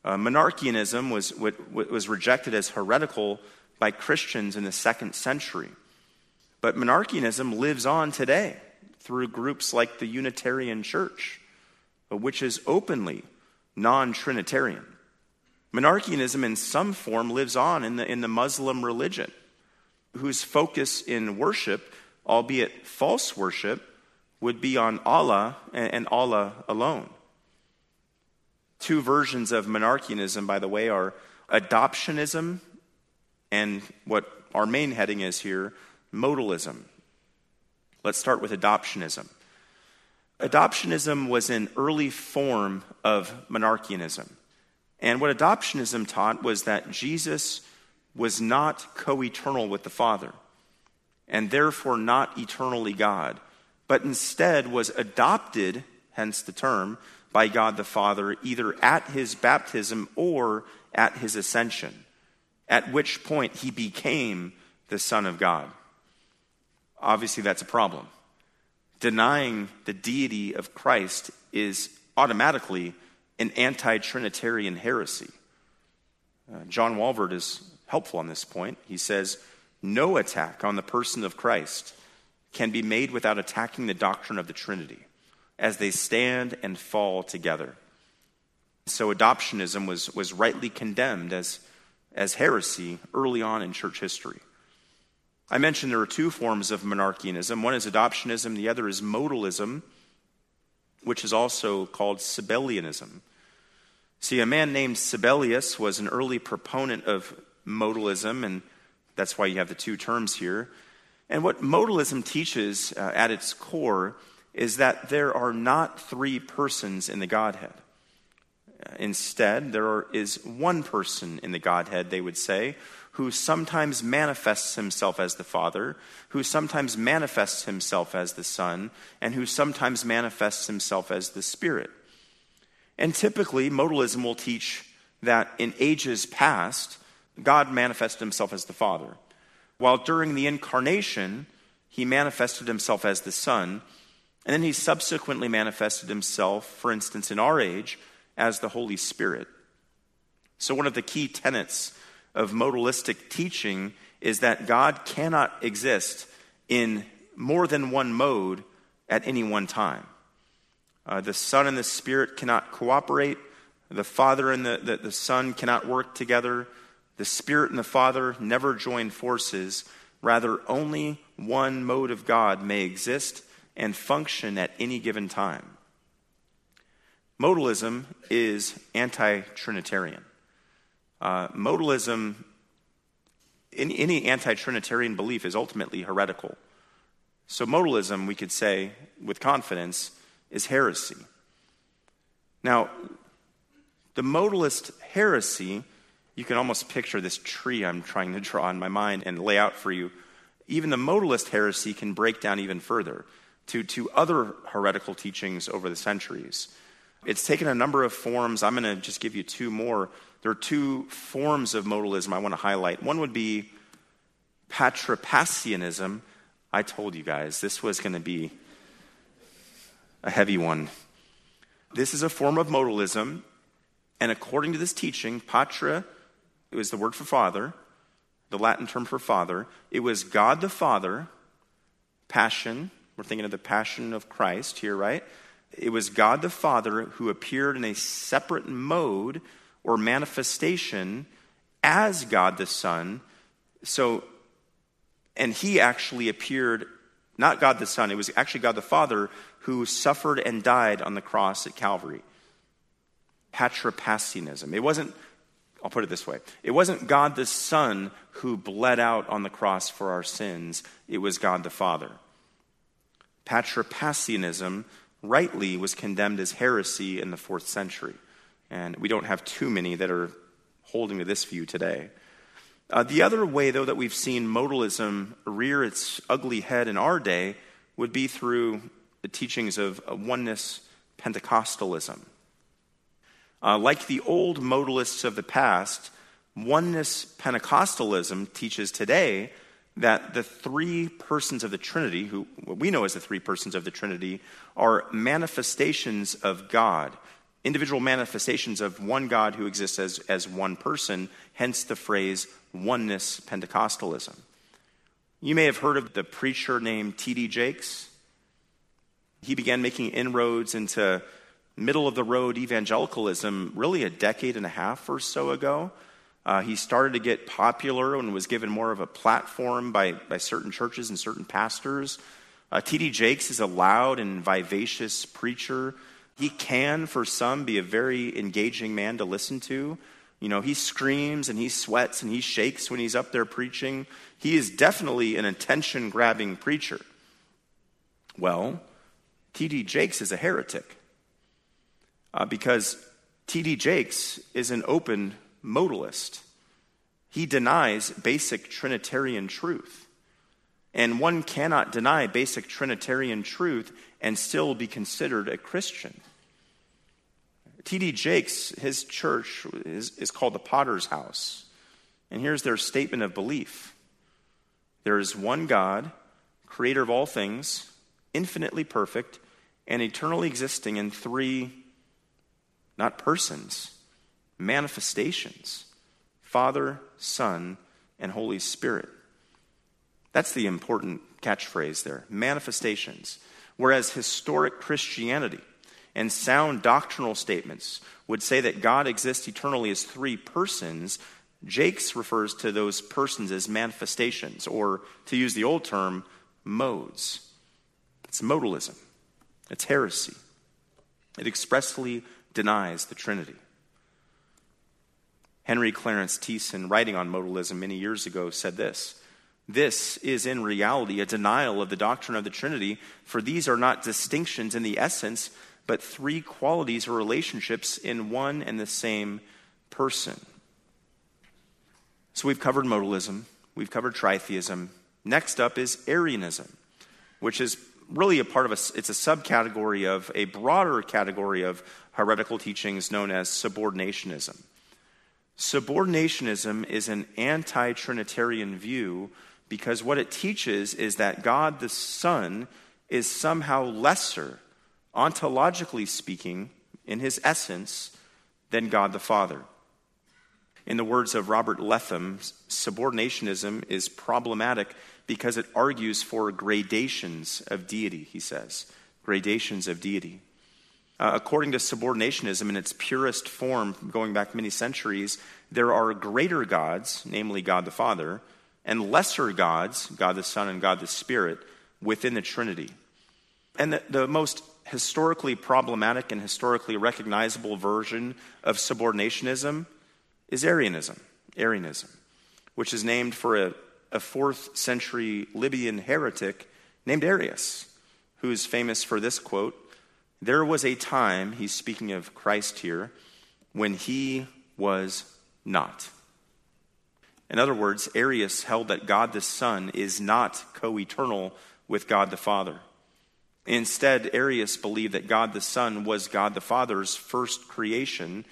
Monarchianism was rejected as heretical by Christians in the 2nd century. But monarchianism lives on today through groups like the Unitarian Church, which is openly non-Trinitarian. Monarchianism in some form lives on in the Muslim religion, whose focus in worship, albeit false worship, would be on Allah and Allah alone. 2 versions of monarchianism, by the way, are adoptionism and what our main heading is here, modalism. Let's start with adoptionism. Adoptionism was an early form of monarchianism. And what adoptionism taught was that Jesus was not co-eternal with the Father, and therefore not eternally God, but instead was adopted, hence the term, by God the Father, either at his baptism or at his ascension, at which point he became the Son of God. Obviously, that's a problem. Denying the deity of Christ is automatically an anti-Trinitarian heresy. John Walvoord is helpful on this point. He says, no attack on the person of Christ can be made without attacking the doctrine of the Trinity, as they stand and fall together. So adoptionism was rightly condemned as heresy early on in church history. I mentioned there are two forms of monarchianism. One is adoptionism, the other is modalism, which is also called Sabellianism. See, a man named Sabellius was an early proponent of modalism, and that's why you have the two terms here. And what modalism teaches at its core is that there are not three persons in the Godhead. Instead, there is one person in the Godhead, they would say, who sometimes manifests himself as the Father, who sometimes manifests himself as the Son, and who sometimes manifests himself as the Spirit. And typically, modalism will teach that in ages past, God manifested himself as the Father, while during the Incarnation, he manifested himself as the Son, and then he subsequently manifested himself, for instance, in our age, as the Holy Spirit. So one of the key tenets of modalistic teaching is that God cannot exist in more than one mode at any one time. The Son and the Spirit cannot cooperate. The Father and the Son cannot work together. The Spirit and the Father never join forces. Rather, only one mode of God may exist and function at any given time. Modalism is anti-Trinitarian. Modalism, any anti-Trinitarian belief is ultimately heretical. So modalism, we could say with confidence, is heresy. Now, the modalist heresy, you can almost picture this tree I'm trying to draw in my mind and lay out for you. Even the modalist heresy can break down even further to other heretical teachings over the centuries. It's taken a number of forms. I'm going to just give you two more. There are two forms of modalism I want to highlight. One would be patripassianism. I told you guys this was going to be a heavy one. This is a form of modalism, and according to this teaching, patra, it was the word for father, the Latin term for father. It was God the Father, passion. We're thinking of the passion of Christ here, right? It was God the Father who appeared in a separate mode or manifestation as God the Son. So, and he actually appeared, not God the Son, it was actually God the Father who suffered and died on the cross at Calvary. Patripassianism. It wasn't, I'll put it this way, it wasn't God the Son who bled out on the cross for our sins, it was God the Father. Patripassianism rightly was condemned as heresy in the 4th century. And we don't have too many that are holding to this view today. The other way, though, that we've seen modalism rear its ugly head in our day would be through the teachings of oneness Pentecostalism. Like the old modalists of the past, oneness Pentecostalism teaches today that the three persons of the Trinity, who what we know as the three persons of the Trinity, are manifestations of God, individual manifestations of one God who exists as one person, hence the phrase oneness Pentecostalism. You may have heard of the preacher named T.D. Jakes. He began making inroads into middle-of-the-road evangelicalism really a decade and a half or so ago. He started to get popular and was given more of a platform by certain churches and certain pastors. T.D. Jakes is a loud and vivacious preacher. He can, for some, be a very engaging man to listen to. You know, he screams and he sweats and he shakes when he's up there preaching. He is definitely an attention-grabbing preacher. Well, T.D. Jakes is a heretic because T.D. Jakes is an open modalist. He denies basic Trinitarian truth. And one cannot deny basic Trinitarian truth and still be considered a Christian. T.D. Jakes, his church is called the Potter's House. And here's their statement of belief. There is one God, creator of all things, infinitely perfect, and eternally existing in three, not persons, manifestations, Father, Son, and Holy Spirit. That's the important catchphrase there, manifestations. Whereas historic Christianity and sound doctrinal statements would say that God exists eternally as three persons, Jakes refers to those persons as manifestations, or to use the old term, modes. It's modalism. It's heresy. It expressly denies the Trinity. Henry Clarence Thiessen, writing on modalism many years ago, said this: "This is in reality a denial of the doctrine of the Trinity, for these are not distinctions in the essence, but three qualities or relationships in one and the same person." So we've covered modalism, we've covered tritheism. Next up is Arianism, which is really a part of it's a subcategory of a broader category of heretical teachings known as subordinationism. Subordinationism is an anti-Trinitarian view because what it teaches is that God the Son is somehow lesser, ontologically speaking, in his essence, than God the Father. In the words of Robert Letham, subordinationism is problematic because it argues for gradations of deity, he says. Gradations of deity. According to subordinationism in its purest form, going back many centuries, there are greater gods, namely God the Father, and lesser gods, God the Son and God the Spirit, within the Trinity. And the most historically problematic and historically recognizable version of subordinationism is Arianism, which is named for a 4th century Libyan heretic named Arius, who is famous for this quote: "There was a time," he's speaking of Christ here, "when he was not." In other words, Arius held that God the Son is not co-eternal with God the Father. Instead, Arius believed that God the Son was God the Father's first creation,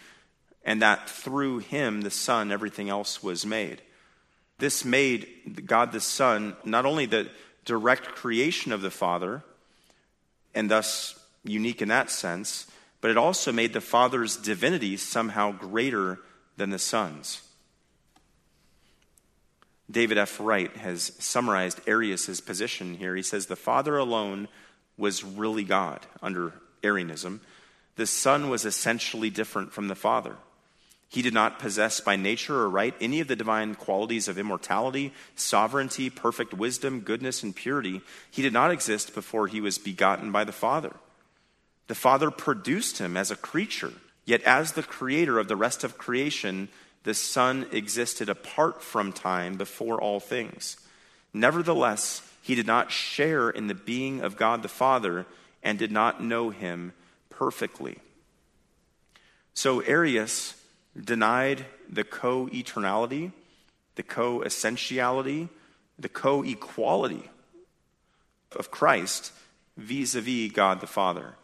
and that through him, the Son, everything else was made. This made God the Son not only the direct creation of the Father, and thus unique in that sense, but it also made the Father's divinity somehow greater than the Son's. David F. Wright has summarized Arius' position here. He says, "The Father alone was really God under Arianism. The Son was essentially different from the Father. He did not possess by nature or right any of the divine qualities of immortality, sovereignty, perfect wisdom, goodness, and purity. He did not exist before he was begotten by the Father. The Father produced him as a creature, yet as the creator of the rest of creation, the Son existed apart from time before all things. Nevertheless, he did not share in the being of God the Father and did not know him perfectly." So Arius denied the co-eternality, the co-essentiality, the co-equality of Christ vis-a-vis God the Father.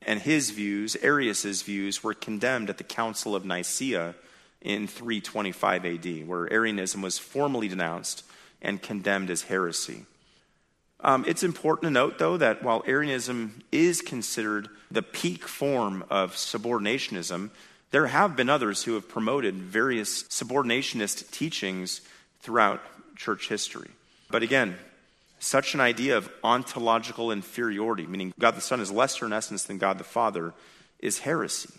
And his views, Arius' views, were condemned at the Council of Nicaea in 325 AD, where Arianism was formally denounced and condemned as heresy. It's important to note, though, that while Arianism is considered the peak form of subordinationism, there have been others who have promoted various subordinationist teachings throughout church history. But again, such an idea of ontological inferiority, meaning God the Son is lesser in essence than God the Father, is heresy,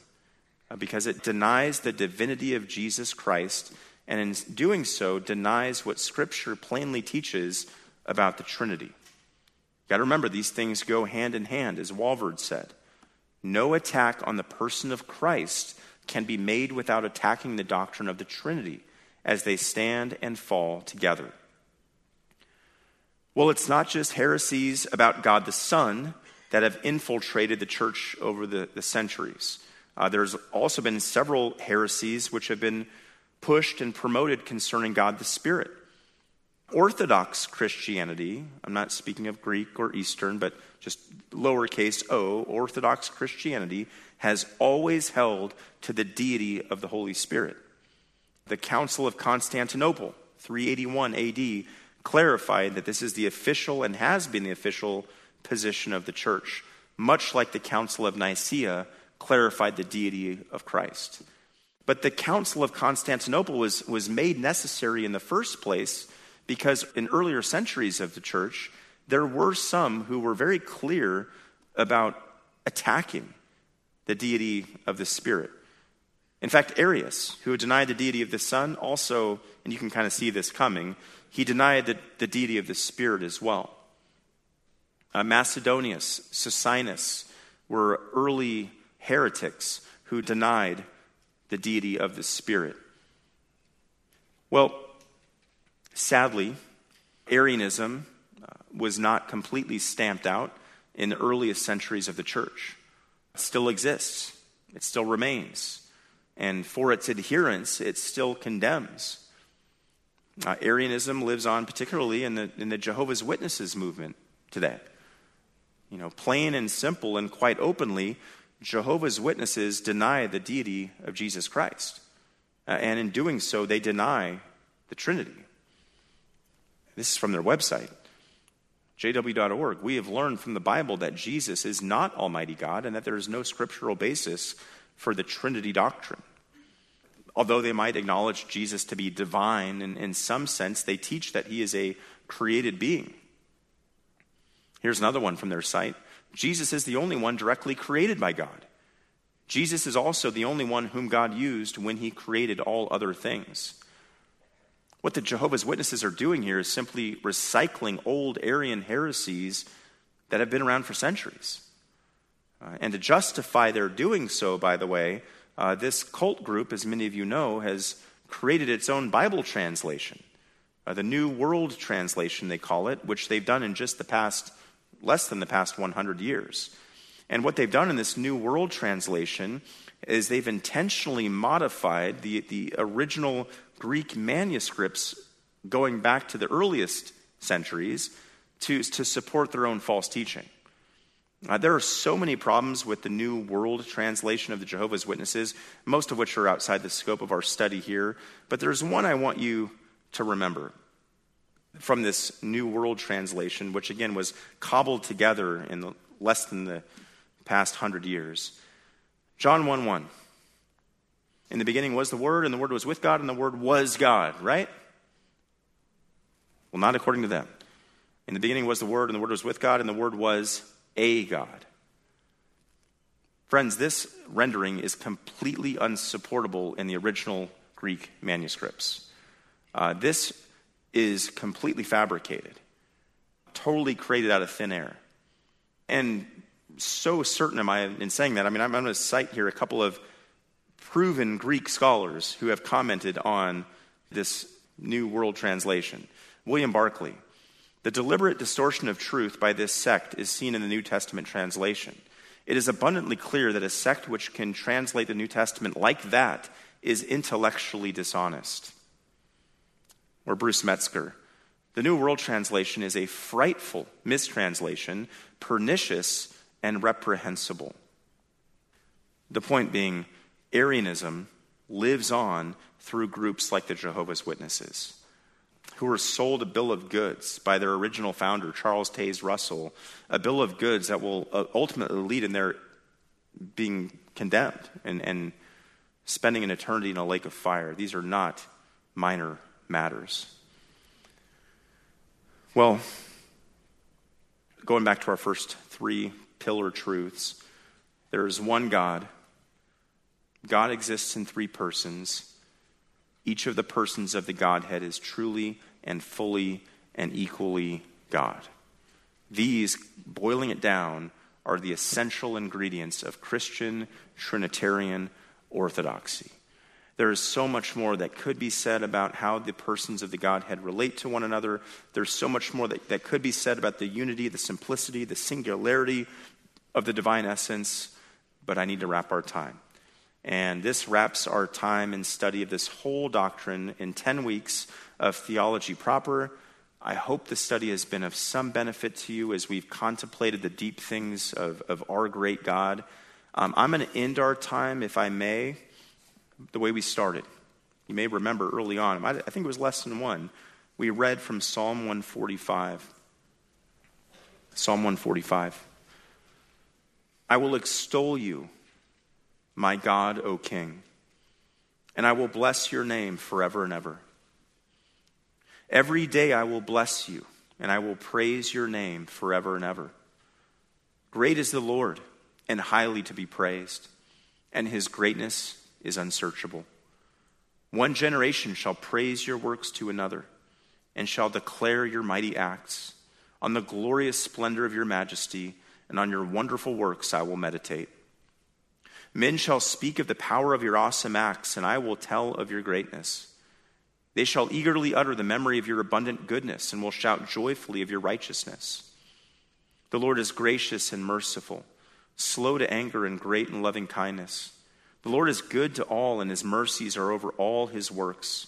because it denies the divinity of Jesus Christ, and in doing so, denies what Scripture plainly teaches about the Trinity. You've got to remember, these things go hand in hand, as Walvoord said. No attack on the person of Christ can be made without attacking the doctrine of the Trinity, as they stand and fall together. Well, it's not just heresies about God the Son that have infiltrated the church over the centuries. There's also been several heresies which have been pushed and promoted concerning God the Spirit. Orthodox Christianity, I'm not speaking of Greek or Eastern, but just lowercase o, Orthodox Christianity has always held to the deity of the Holy Spirit. The Council of Constantinople, 381 AD, clarified that this is the official and has been the official position of the church, much like the Council of Nicaea clarified the deity of Christ. But the Council of Constantinople was made necessary in the first place because in earlier centuries of the church, there were some who were very clear about attacking the deity of the Spirit. In fact, Arius, who had denied the deity of the Son, also, and you can kind of see this coming, he denied the deity of the Spirit as well. Macedonius, Sicinus were early heretics who denied the deity of the Spirit. Well, sadly, Arianism was not completely stamped out in the earliest centuries of the church. It still exists. It still remains. And for its adherents, it still condemns. Arianism lives on particularly in the Jehovah's Witnesses movement today. You know, plain and simple and quite openly, Jehovah's Witnesses deny the deity of Jesus Christ. And in doing so, they deny the Trinity. This is from their website, jw.org. We have learned from the Bible that Jesus is not Almighty God and that there is no scriptural basis for the Trinity doctrine. Although they might acknowledge Jesus to be divine, and in some sense, they teach that he is a created being. Here's another one from their site. Jesus is the only one directly created by God. Jesus is also the only one whom God used when he created all other things. What the Jehovah's Witnesses are doing here is simply recycling old Arian heresies that have been around for centuries. And to justify their doing so, by the way, this cult group, as many of you know, has created its own Bible translation, the New World Translation, they call it, which they've done in just less than the past 100 years. And what they've done in this New World Translation is they've intentionally modified the original Greek manuscripts going back to the earliest centuries to support their own false teaching. There are so many problems with the New World Translation of the Jehovah's Witnesses, most of which are outside the scope of our study here, but there's one I want you to remember from this New World Translation, which again was cobbled together in less than the past 100 years. John 1:1. In the beginning was the Word, and the Word was with God, and the Word was God, right? Well, not according to them. In the beginning was the Word, and the Word was with God, and the Word was a God. Friends, this rendering is completely unsupportable in the original Greek manuscripts. This is completely fabricated, totally created out of thin air. And so certain am I in saying that. I mean, I'm going to cite here a couple of proven Greek scholars who have commented on this New World Translation. William Barclay. The deliberate distortion of truth by this sect is seen in the New Testament translation. It is abundantly clear that a sect which can translate the New Testament like that is intellectually dishonest. Or Bruce Metzger. The New World Translation is a frightful mistranslation, pernicious and reprehensible. The point being, Arianism lives on through groups like the Jehovah's Witnesses, who were sold a bill of goods by their original founder, Charles Taze Russell, a bill of goods that will ultimately lead in their being condemned and spending an eternity in a lake of fire. These are not minor matters. Well, going back to our first three pillar truths, there is one God. God exists in three persons. Each of the persons of the Godhead is truly and fully and equally God. These, boiling it down, are the essential ingredients of Christian Trinitarian orthodoxy. There is so much more that could be said about how the persons of the Godhead relate to one another. There's so much more that could be said about the unity, the simplicity, the singularity of the divine essence, but I need to wrap our time. And this wraps our time and study of this whole doctrine in 10 weeks of theology proper. I hope the study has been of some benefit to you as we've contemplated the deep things of our great God. I'm going to end our time, if I may, the way we started. You may remember early on, I think it was lesson 1, we read from Psalm 145. Psalm 145. I will extol you, my God, O King, and I will bless your name forever and ever. Every day I will bless you, and I will praise your name forever and ever. Great is the Lord, and highly to be praised, and his greatness is unsearchable. One generation shall praise your works to another and shall declare your mighty acts. On the glorious splendor of your majesty and on your wonderful works I will meditate. Men shall speak of the power of your awesome acts, and I will tell of your greatness. They shall eagerly utter the memory of your abundant goodness and will shout joyfully of your righteousness. The Lord is gracious and merciful, slow to anger and great in loving kindness. The Lord is good to all, and his mercies are over all his works.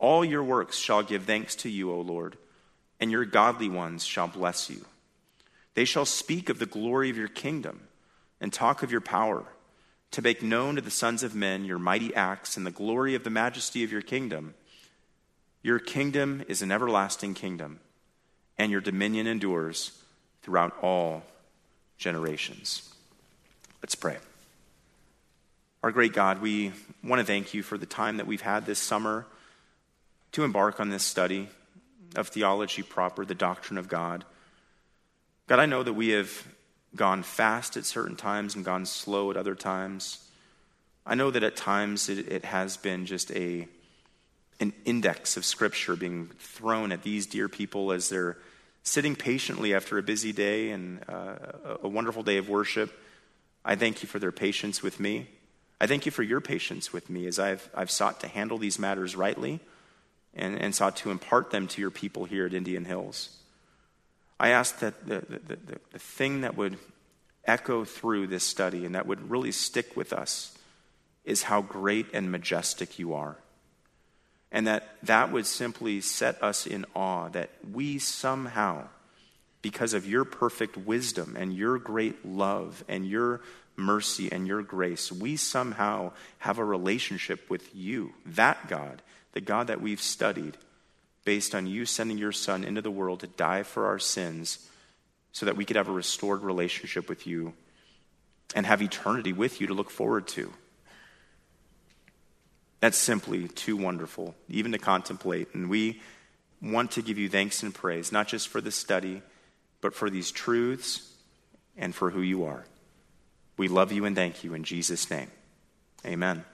All your works shall give thanks to you, O Lord, and your godly ones shall bless you. They shall speak of the glory of your kingdom and talk of your power, to make known to the sons of men your mighty acts and the glory of the majesty of your kingdom. Your kingdom is an everlasting kingdom, and your dominion endures throughout all generations. Let's pray. Our great God, we want to thank you for the time that we've had this summer to embark on this study of theology proper, the doctrine of God. God, I know that we have gone fast at certain times and gone slow at other times. I know that at times it has been just an index of Scripture being thrown at these dear people as they're sitting patiently after a busy day and a wonderful day of worship. I thank you for their patience with me. I thank you for your patience with me as I've sought to handle these matters rightly and sought to impart them to your people here at Indian Hills. I ask that the thing that would echo through this study and that would really stick with us is how great and majestic you are. And that would simply set us in awe that we somehow, because of your perfect wisdom and your great love and your mercy and your grace, we somehow have a relationship with you, that God, the God that we've studied, based on you sending your son into the world to die for our sins so that we could have a restored relationship with you and have eternity with you to look forward to. That's simply too wonderful, even to contemplate. And we want to give you thanks and praise, not just for this study, but for these truths and for who you are. We love you and thank you in Jesus' name. Amen.